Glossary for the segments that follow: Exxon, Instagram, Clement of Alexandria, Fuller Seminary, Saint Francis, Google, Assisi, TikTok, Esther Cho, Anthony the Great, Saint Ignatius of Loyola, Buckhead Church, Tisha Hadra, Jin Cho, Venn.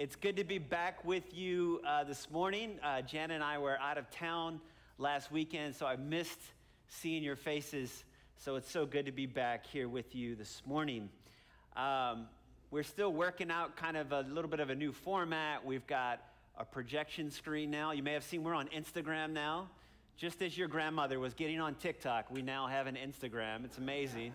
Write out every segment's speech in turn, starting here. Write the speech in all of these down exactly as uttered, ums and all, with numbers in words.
It's good to be back with you uh, this morning. Uh, Jan and I were out of town last weekend, so I missed seeing your faces. So it's so good to be back here with you this morning. Um, we're still working out kind of a little bit of a new format. We've got a projection screen now. You may have seen we're on Instagram now. Just as your grandmother was getting on TikTok, we now have an Instagram. It's amazing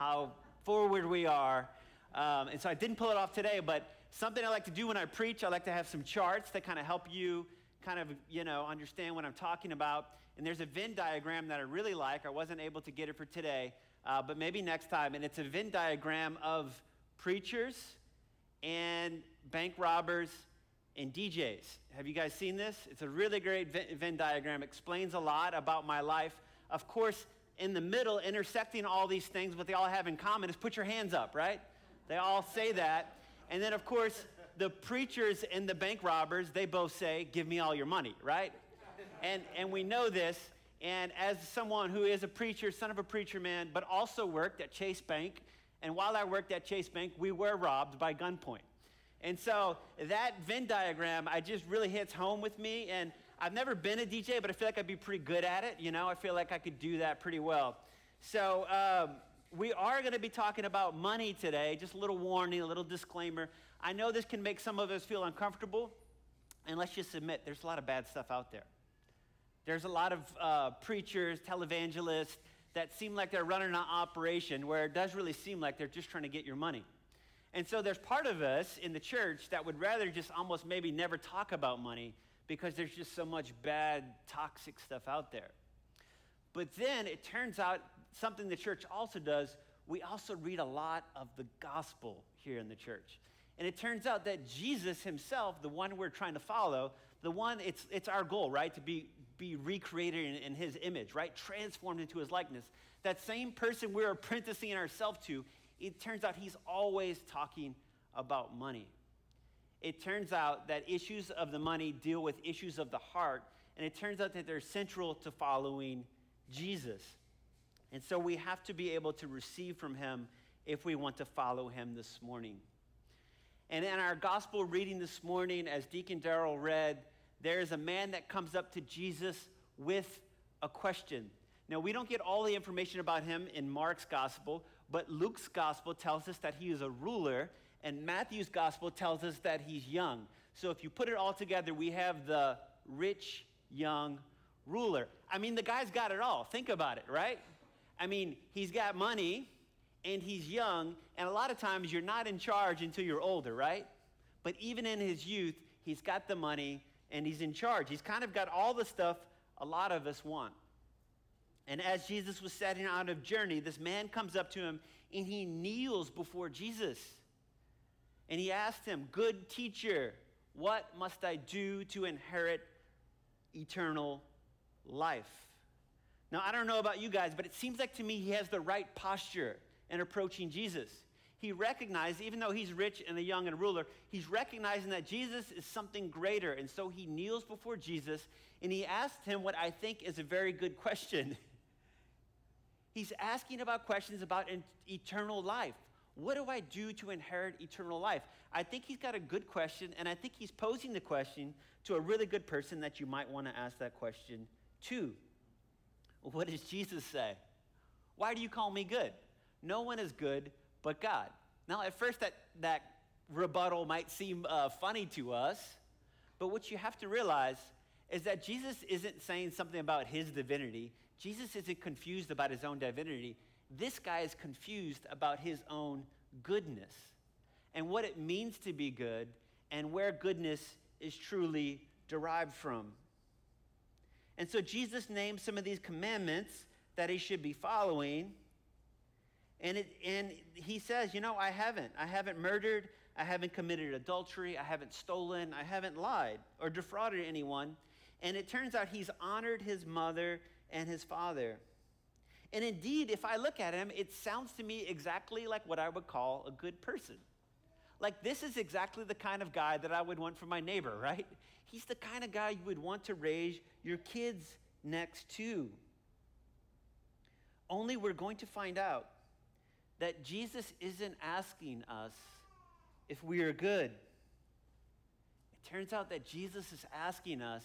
how forward we are. Um, and so I didn't pull it off today, but something I like to do when I preach, I like to have some charts that kind of help you kind of, you know, understand what I'm talking about. And there's a Venn diagram that I really like. I wasn't able to get it for today, uh, but maybe next time. And it's a Venn diagram of preachers and bank robbers and D Js. Have you guys seen this? It's a really great Venn diagram. Explains a lot about my life. Of course, in the middle, intersecting all these things, what they all have in common is put your hands up, right? They all say that. And then, of course, the preachers and the bank robbers, they both say, give me all your money, right? And and we know this. And as someone who is a preacher, son of a preacher man, but also worked at Chase Bank, and while I worked at Chase Bank, we were robbed by gunpoint. And so that Venn diagram, I just really hits home with me. And I've never been a D J, but I feel like I'd be pretty good at it. You know, I feel like I could do that pretty well. So um, we are going to be talking about money today. Just a little warning, a little disclaimer. I know this can make some of us feel uncomfortable. And let's just admit, there's a lot of bad stuff out there. There's a lot of uh, preachers, televangelists that seem like they're running an operation where it does really seem like they're just trying to get your money. And so there's part of us in the church that would rather just almost maybe never talk about money because there's just so much bad, toxic stuff out there. But then it turns out something the church also does, we also read a lot of the gospel here in the church. And it turns out that Jesus himself, the one we're trying to follow, the one, it's it's our goal, right, to be, be recreated in, in his image, right, transformed into his likeness. That same person we're apprenticing ourselves to, it turns out he's always talking about money. It turns out that issues of the money deal with issues of the heart, and it turns out that they're central to following Jesus. And so we have to be able to receive from him if we want to follow him this morning. And in our gospel reading this morning, as Deacon Darrell read, there is a man that comes up to Jesus with a question. Now, we don't get all the information about him in Mark's gospel, but Luke's gospel tells us that he is a ruler, and Matthew's gospel tells us that he's young. So if you put it all together, we have the rich, young ruler. I mean, the guy's got it all. Think about it, right? I mean, he's got money, and he's young, and a lot of times you're not in charge until you're older, right? But even in his youth, he's got the money, and he's in charge. He's kind of got all the stuff a lot of us want. And as Jesus was setting out on a journey, this man comes up to him and he kneels before Jesus. And he asked him, "Good teacher, what must I do to inherit eternal life?" Now, I don't know about you guys, but it seems like to me he has the right posture in approaching Jesus. He recognized, even though he's rich and a young and a ruler, he's recognizing that Jesus is something greater. And so he kneels before Jesus and he asked him what I think is a very good question. He's asking about questions about eternal life. What do I do to inherit eternal life? I think he's got a good question, and I think he's posing the question to a really good person that you might want to ask that question to. What does Jesus say? Why do you call me good? No one is good but God. Now, at first, that, that rebuttal might seem uh, funny to us, but what you have to realize is that Jesus isn't saying something about his divinity. Jesus isn't confused about his own divinity. This guy is confused about his own goodness and what it means to be good and where goodness is truly derived from. And so Jesus names some of these commandments that he should be following. And it, and he says, you know, I haven't. I haven't murdered. I haven't committed adultery. I haven't stolen. I haven't lied or defrauded anyone. And it turns out he's honored his mother and his father. And indeed, if I look at him, it sounds to me exactly like what I would call a good person. Like, this is exactly the kind of guy that I would want for my neighbor, right? He's the kind of guy you would want to raise your kids next to. Only we're going to find out that Jesus isn't asking us if we are good. turns out that Jesus is asking us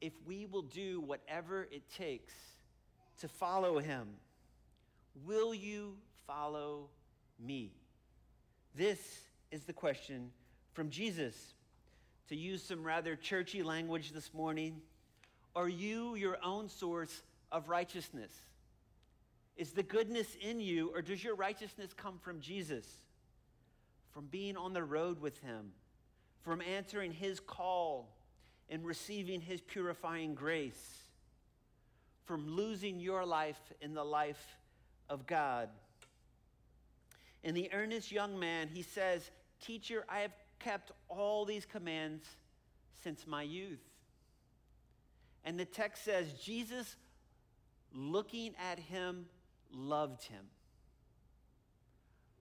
if we will do whatever it takes to follow him. Will you follow me? This is the question from Jesus. To use some rather churchy language this morning, are you your own source of righteousness? Is the goodness in you, or does your righteousness come from Jesus? From being on the road with him, from answering his call and receiving his purifying grace, from losing your life in the life of God. And the earnest young man, he says, "Teacher, I have kept all these commands since my youth." And the text says, Jesus, looking at him, loved him.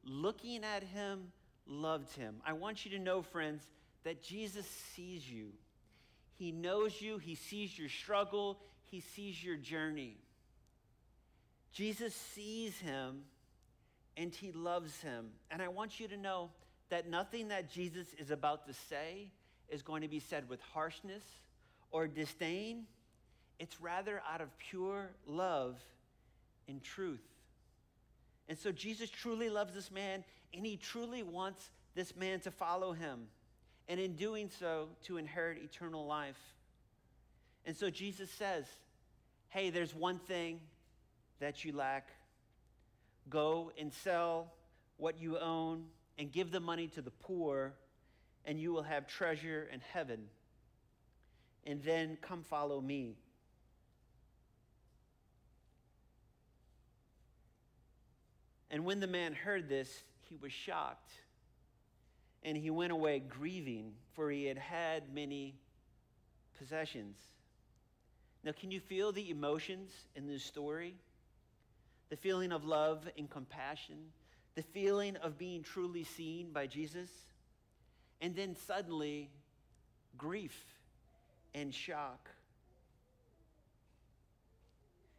Looking at him, loved him. I want you to know, friends, that Jesus sees you. He knows you. He sees your struggle. He sees your journey. Jesus sees him, and he loves him. And I want you to know that nothing that Jesus is about to say is going to be said with harshness or disdain. It's rather out of pure love and truth. And so Jesus truly loves this man, and he truly wants this man to follow him, and in doing so, to inherit eternal life. And so Jesus says, hey, there's one thing that you lack. Go and sell what you own and give the money to the poor, and you will have treasure in heaven. And then come follow me. And when the man heard this, he was shocked, and he went away grieving, for he had had many possessions. Now, can you feel the emotions in this story? The feeling of love and compassion, the feeling of being truly seen by Jesus, and then suddenly grief and shock.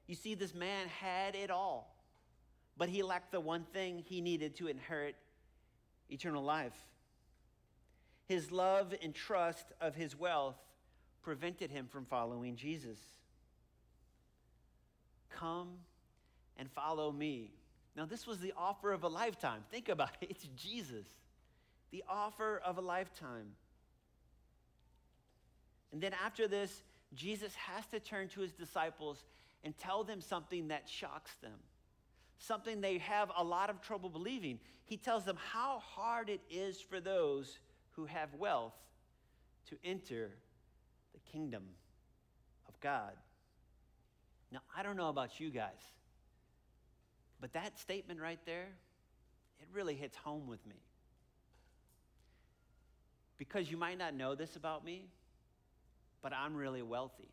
You see, this man had it all, but he lacked the one thing he needed to inherit eternal life. His love and trust of his wealth prevented him from following Jesus. Come and follow me. Now, this was the offer of a lifetime. Think about it. It's Jesus, the offer of a lifetime. And then after this, Jesus has to turn to his disciples and tell them something that shocks them, something they have a lot of trouble believing. He tells them how hard it is for those who have wealth to enter the kingdom of God. Now, I don't know about you guys, but that statement right there, it really hits home with me. Because you might not know this about me, but I'm really wealthy.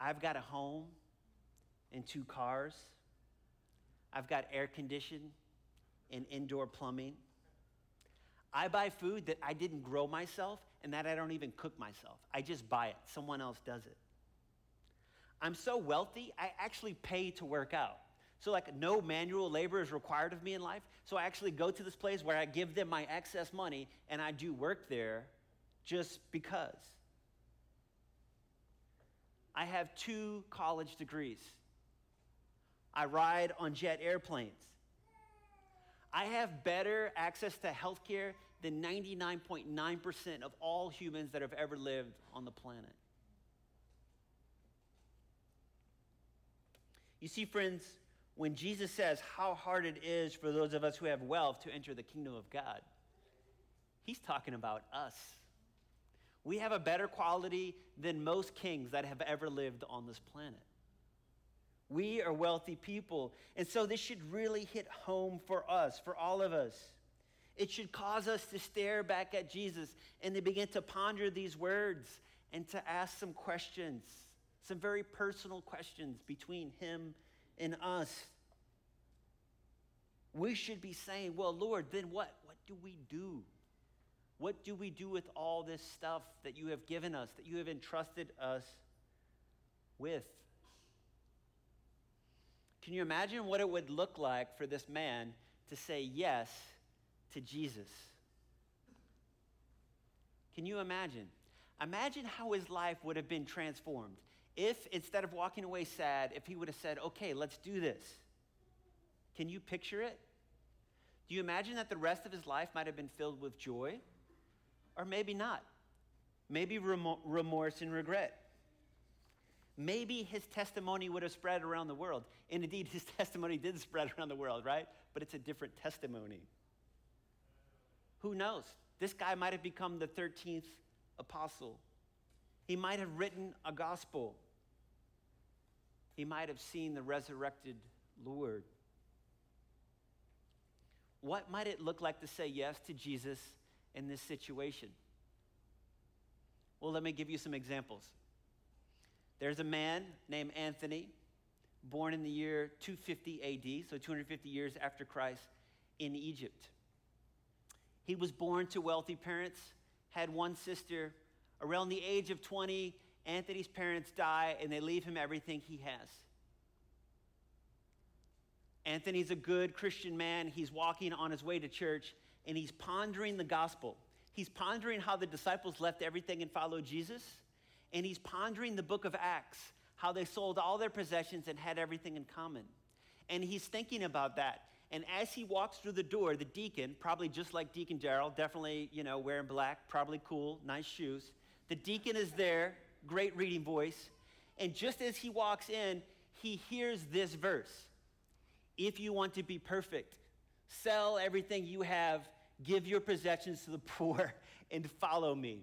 I've got a home and two cars. I've got air conditioning and indoor plumbing. I buy food that I didn't grow myself and that I don't even cook myself. I just buy it. Someone else does it. I'm so wealthy, I actually pay to work out. So like no manual labor is required of me in life. So I actually go to this place where I give them my excess money and I do work there just because. I have two college degrees. I ride on jet airplanes. I have better access to healthcare than ninety-nine point nine percent of all humans that have ever lived on the planet. You see, friends, when Jesus says how hard it is for those of us who have wealth to enter the kingdom of God, he's talking about us. We have a better quality than most kings that have ever lived on this planet. We are wealthy people, and so this should really hit home for us, for all of us. It should cause us to stare back at Jesus and to begin to ponder these words and to ask some questions, some very personal questions between him and us. We should be saying, well, Lord, then what? What do we do? What do we do with all this stuff that you have given us, that you have entrusted us with? Can you imagine what it would look like for this man to say yes to Jesus? Can you imagine? Imagine how his life would have been transformed if, instead of walking away sad, if he would have said, okay, let's do this. Can you picture it? Do you imagine that the rest of his life might have been filled with joy? Or maybe not. Maybe remorse and regret. Maybe his testimony would have spread around the world. And indeed, his testimony did spread around the world, right? But it's a different testimony. Who knows? This guy might have become the thirteenth apostle. He might have written a gospel. He might have seen the resurrected Lord. What might it look like to say yes to Jesus in this situation? Well, let me give you some examples. There's a man named Anthony, born in the year two fifty A D, so two hundred fifty years after Christ, in Egypt. He was born to wealthy parents, had one sister. Around the age of twenty, Anthony's parents die, and they leave him everything he has. Anthony's a good Christian man. He's walking on his way to church, and he's pondering the gospel. He's pondering how the disciples left everything and followed Jesus, and he's pondering the book of Acts, how they sold all their possessions and had everything in common. And he's thinking about that. And as he walks through the door, the deacon, probably just like Deacon Darrell, definitely, you know, wearing black, probably cool, nice shoes. The deacon is there, great reading voice. And just as he walks in, he hears this verse. If you want to be perfect, sell everything you have, give your possessions to the poor, and follow me.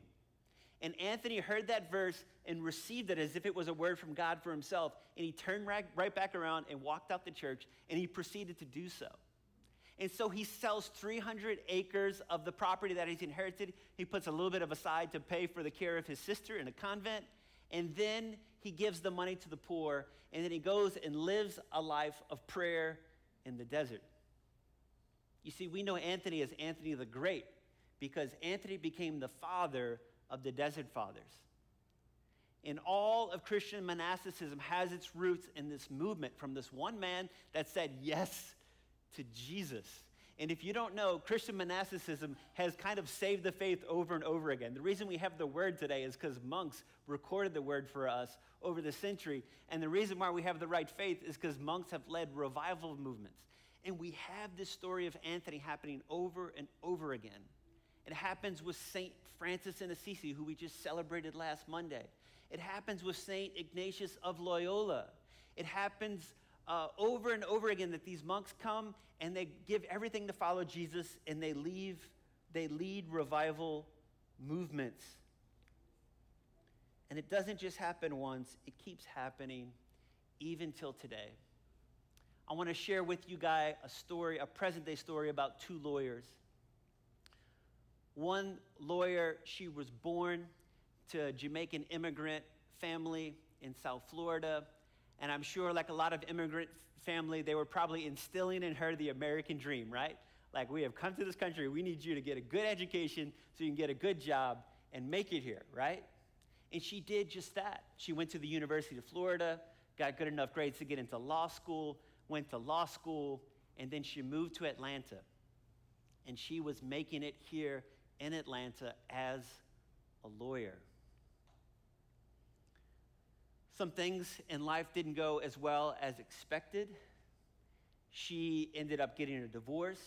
And Anthony heard that verse and received it as if it was a word from God for himself. And he turned right, right back around and walked out the church, and he proceeded to do so. And so he sells three hundred acres of the property that he's inherited. He puts a little bit of aside to pay for the care of his sister in a convent. And then he gives the money to the poor. And then he goes and lives a life of prayer in the desert. You see, we know Anthony as Anthony the Great because Anthony became the father of the desert fathers. And all of Christian monasticism has its roots in this movement from this one man that said yes to Jesus. And if you don't know, Christian monasticism has kind of saved the faith over and over again. The reason we have the word today is because monks recorded the word for us over the century. And the reason why we have the right faith is because monks have led revival movements. And we have this story of Anthony happening over and over again. It happens with Saint Francis in Assisi, who we just celebrated last Monday. It happens with Saint Ignatius of Loyola. It happens Uh, over and over again that these monks come and they give everything to follow Jesus and they leave, they lead revival movements. And it doesn't just happen once, it keeps happening even till today. I want to share with you guys a story, a present day story about two lawyers. One lawyer, she was born to a Jamaican immigrant family in South Florida. And I'm sure like a lot of immigrant family, they were probably instilling in her the American dream, right? Like we have come to this country, we need you to get a good education so you can get a good job and make it here, right? And she did just that. She went to the University of Florida, got good enough grades to get into law school, went to law school, and then she moved to Atlanta. And she was making it here in Atlanta as a lawyer. Some things in life didn't go as well as expected. She ended up getting a divorce.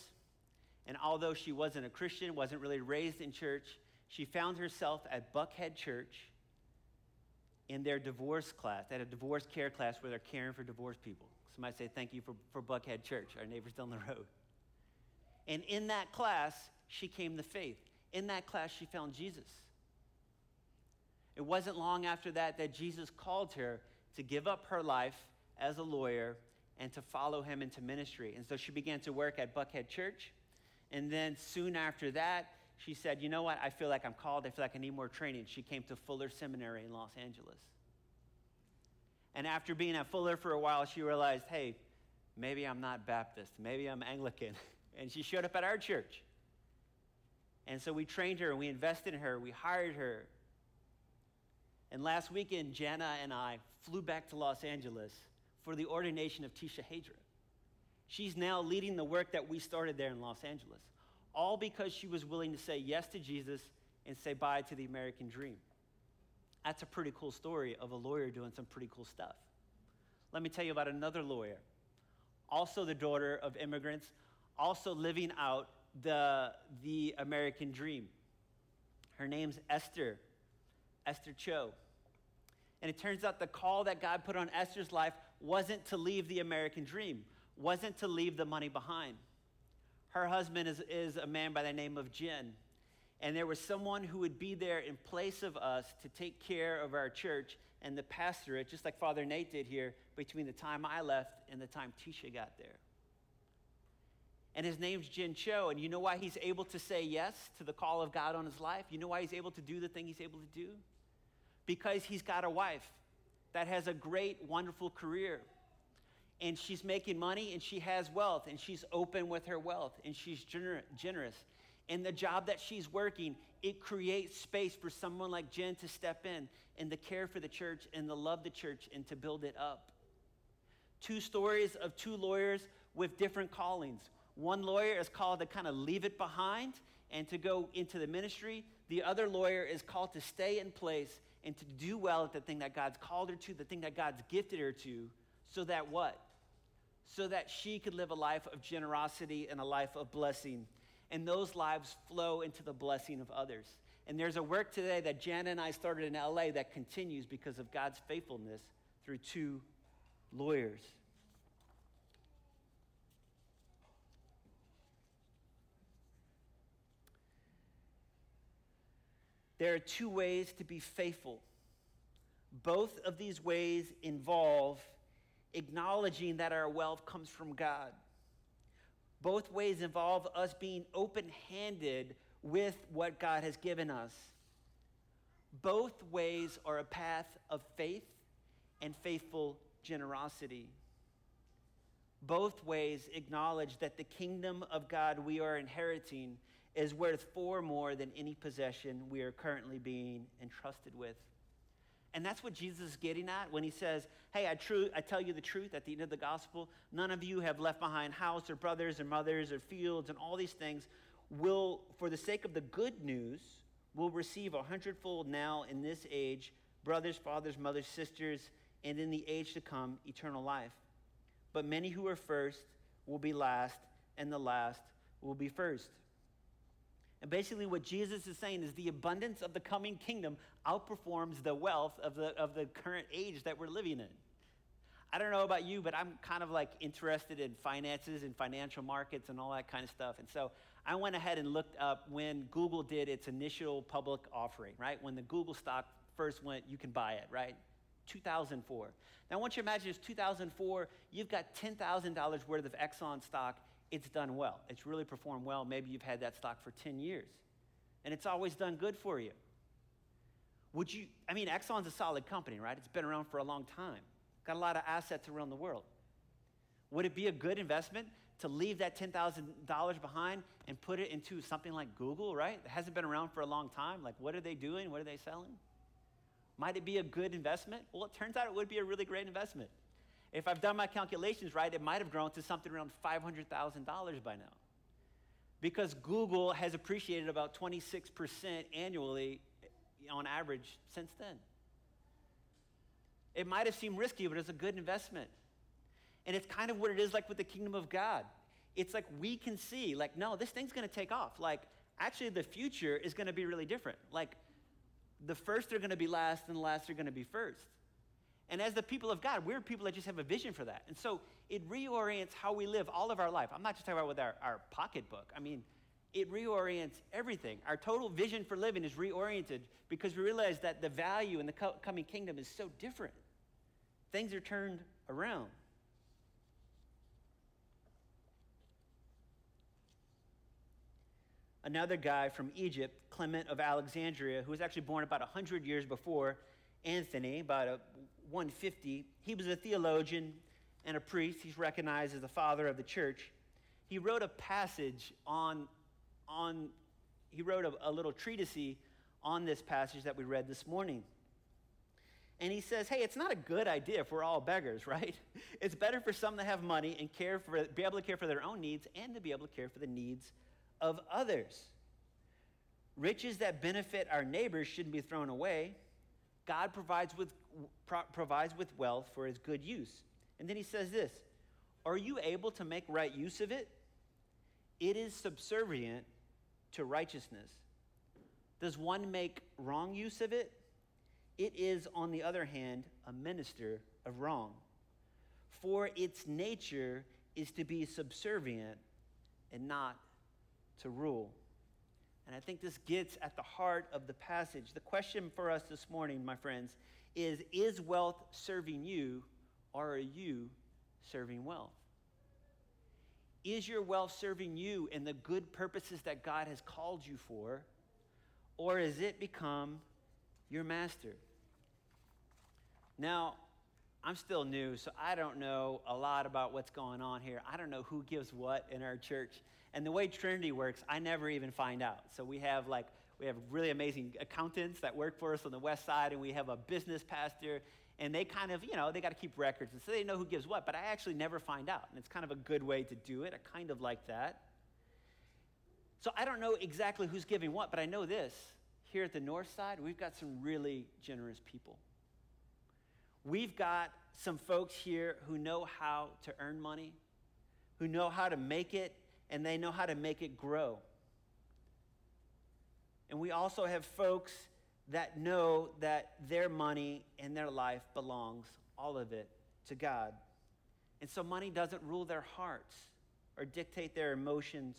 And although she wasn't a Christian, wasn't really raised in church, she found herself at Buckhead Church in their divorce class, at a divorce care class where they're caring for divorced people. Somebody say, thank you for, for Buckhead Church, our neighbors down the road. And in that class, she came to faith. In that class, she found Jesus. It wasn't long after that that Jesus called her to give up her life as a lawyer and to follow him into ministry. And so she began to work at Buckhead Church. And then soon after that, she said, you know what? I feel like I'm called. I feel like I need more training. She came to Fuller Seminary in Los Angeles. And after being at Fuller for a while, she realized, hey, maybe I'm not Baptist. Maybe I'm Anglican. And she showed up at our church. And so we trained her and we invested in her. We hired her. And last weekend, Jana and I flew back to Los Angeles for the ordination of Tisha Hadra. She's now leading the work that we started there in Los Angeles, all because she was willing to say yes to Jesus and say bye to the American dream. That's a pretty cool story of a lawyer doing some pretty cool stuff. Let me tell you about another lawyer, also the daughter of immigrants, also living out the, the American dream. Her name's Esther, Esther Cho. And it turns out the call that God put on Esther's life wasn't to leave the American dream, wasn't to leave the money behind. Her husband is, is a man by the name of Jin. And there was someone who would be there in place of us to take care of our church and the pastorate, just like Father Nate did here, between the time I left and the time Tisha got there. And his name's Jin Cho, and you know why he's able to say yes to the call of God on his life? You know why he's able to do the thing he's able to do? Because he's got a wife that has a great, wonderful career. And she's making money, and she has wealth, and she's open with her wealth, and she's gener- generous. And the job that she's working, it creates space for someone like Jen to step in and to care for the church and to love the church and to build it up. Two stories of two lawyers with different callings. One lawyer is called to kind of leave it behind and to go into the ministry. The other lawyer is called to stay in place and to do well at the thing that God's called her to, the thing that God's gifted her to, so that what? So that she could live a life of generosity and a life of blessing. And those lives flow into the blessing of others. And there's a work today that Jan and I started in L A that continues because of God's faithfulness through two lawyers. There are two ways to be faithful. Both of these ways involve acknowledging that our wealth comes from God. Both ways involve us being open-handed with what God has given us. Both ways are a path of faith and faithful generosity. Both ways acknowledge that the kingdom of God we are inheriting is worth far more than any possession we are currently being entrusted with. And that's what Jesus is getting at when he says, hey, I, true, I tell you the truth at the end of the gospel, none of you have left behind house or brothers or mothers or fields and all these things will, for the sake of the good news, will receive a hundredfold now in this age, brothers, fathers, mothers, sisters, and in the age to come, eternal life. But many who are first will be last, and the last will be first. And basically what Jesus is saying is the abundance of the coming kingdom outperforms the wealth of the of the current age that we're living in. I don't know about you, but I'm kind of like interested in finances and financial markets and all that kind of stuff. And so I went ahead and looked up when Google did its initial public offering, right? When the Google stock first went, you can buy it, right? two thousand four. Now I want you to imagine it's two thousand four, you've got ten thousand dollars worth of Exxon stock. It's done well. It's really performed well. Maybe you've had that stock for ten years, and it's always done good for you. Would you, I mean, Exxon's a solid company, right? It's been around for a long time. Got a lot of assets around the world. Would it be a good investment to leave that ten thousand dollars behind and put it into something like Google, right? It hasn't been around for a long time. Like, what are they doing? What are they selling? Might it be a good investment? Well, it turns out it would be a really great investment. If I've done my calculations right, it might have grown to something around five hundred thousand dollars by now. Because Google has appreciated about twenty-six percent annually on average since then. It might have seemed risky, but it's a good investment. And it's kind of what it is like with the kingdom of God. It's like we can see, like, no, this thing's going to take off. Like, actually, the future is going to be really different. Like, the first are going to be last, and the last are going to be first. And as the people of God, we're people that just have a vision for that. And so it reorients how we live all of our life. I'm not just talking about with our, our pocketbook. I mean, it reorients everything. Our total vision for living is reoriented because we realize that the value in the co- coming kingdom is so different. Things are turned around. Another guy from Egypt, Clement of Alexandria, who was actually born about one hundred years before Anthony, about a one fifty. He was a theologian and a priest. He's recognized as the father of the church. He wrote a passage on, on he wrote a, a little treatise on this passage that we read this morning. And he says, hey, it's not a good idea if we're all beggars, right? It's better for some to have money and care for, be able to care for their own needs and to be able to care for the needs of others. Riches that benefit our neighbors shouldn't be thrown away. God provides with, pro- provides with wealth for his good use. And then he says this, are you able to make right use of it? It is subservient to righteousness. Does one make wrong use of it? It is, on the other hand, a minister of wrong. For its nature is to be subservient and not to rule. And I think this gets at the heart of the passage. The question for us this morning, my friends, is, is wealth serving you, or are you serving wealth? Is your wealth serving you and the good purposes that God has called you for, or has it become your master? Now, I'm still new, so I don't know a lot about what's going on here. I don't know who gives what in our church. And the way Trinity works, I never even find out. So we have like, we have really amazing accountants that work for us on the west side, and we have a business pastor, and they kind of, you know, they got to keep records. And so they know who gives what, but I actually never find out. And it's kind of a good way to do it. I kind of like that. So I don't know exactly who's giving what, but I know this. Here at the north side, we've got some really generous people. We've got some folks here who know how to earn money, who know how to make it, and they know how to make it grow. And we also have folks that know that their money and their life belongs, all of it, to God. And so money doesn't rule their hearts or dictate their emotions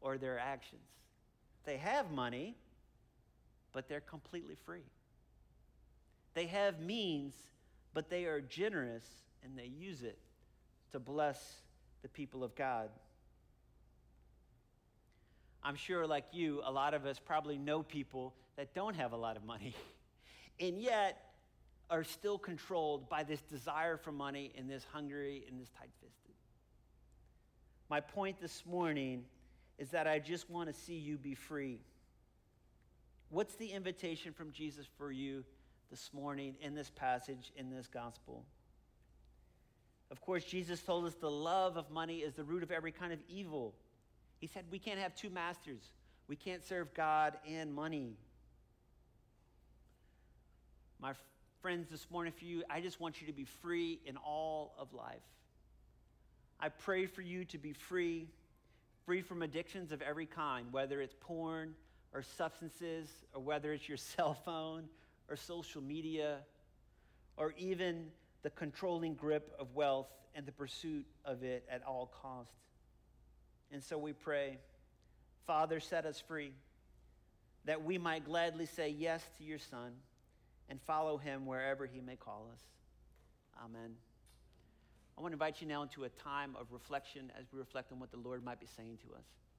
or their actions. They have money, but they're completely free. They have means, but they are generous, and they use it to bless the people of God. I'm sure, like you, a lot of us probably know people that don't have a lot of money and yet are still controlled by this desire for money and this hungry and this tight-fisted. My point this morning is that I just want to see you be free. What's the invitation from Jesus for you this morning, in this passage, in this gospel? Of course, Jesus told us the love of money is the root of every kind of evil. He said we can't have two masters. We can't serve God and money. My f- friends, this morning for you, I just want you to be free in all of life. I pray for you to be free, free from addictions of every kind, whether it's porn or substances, or whether it's your cell phone or social media, or even the controlling grip of wealth and the pursuit of it at all costs. And so we pray, Father, set us free, that we might gladly say yes to your Son and follow him wherever he may call us. Amen. I want to invite you now into a time of reflection as we reflect on what the Lord might be saying to us.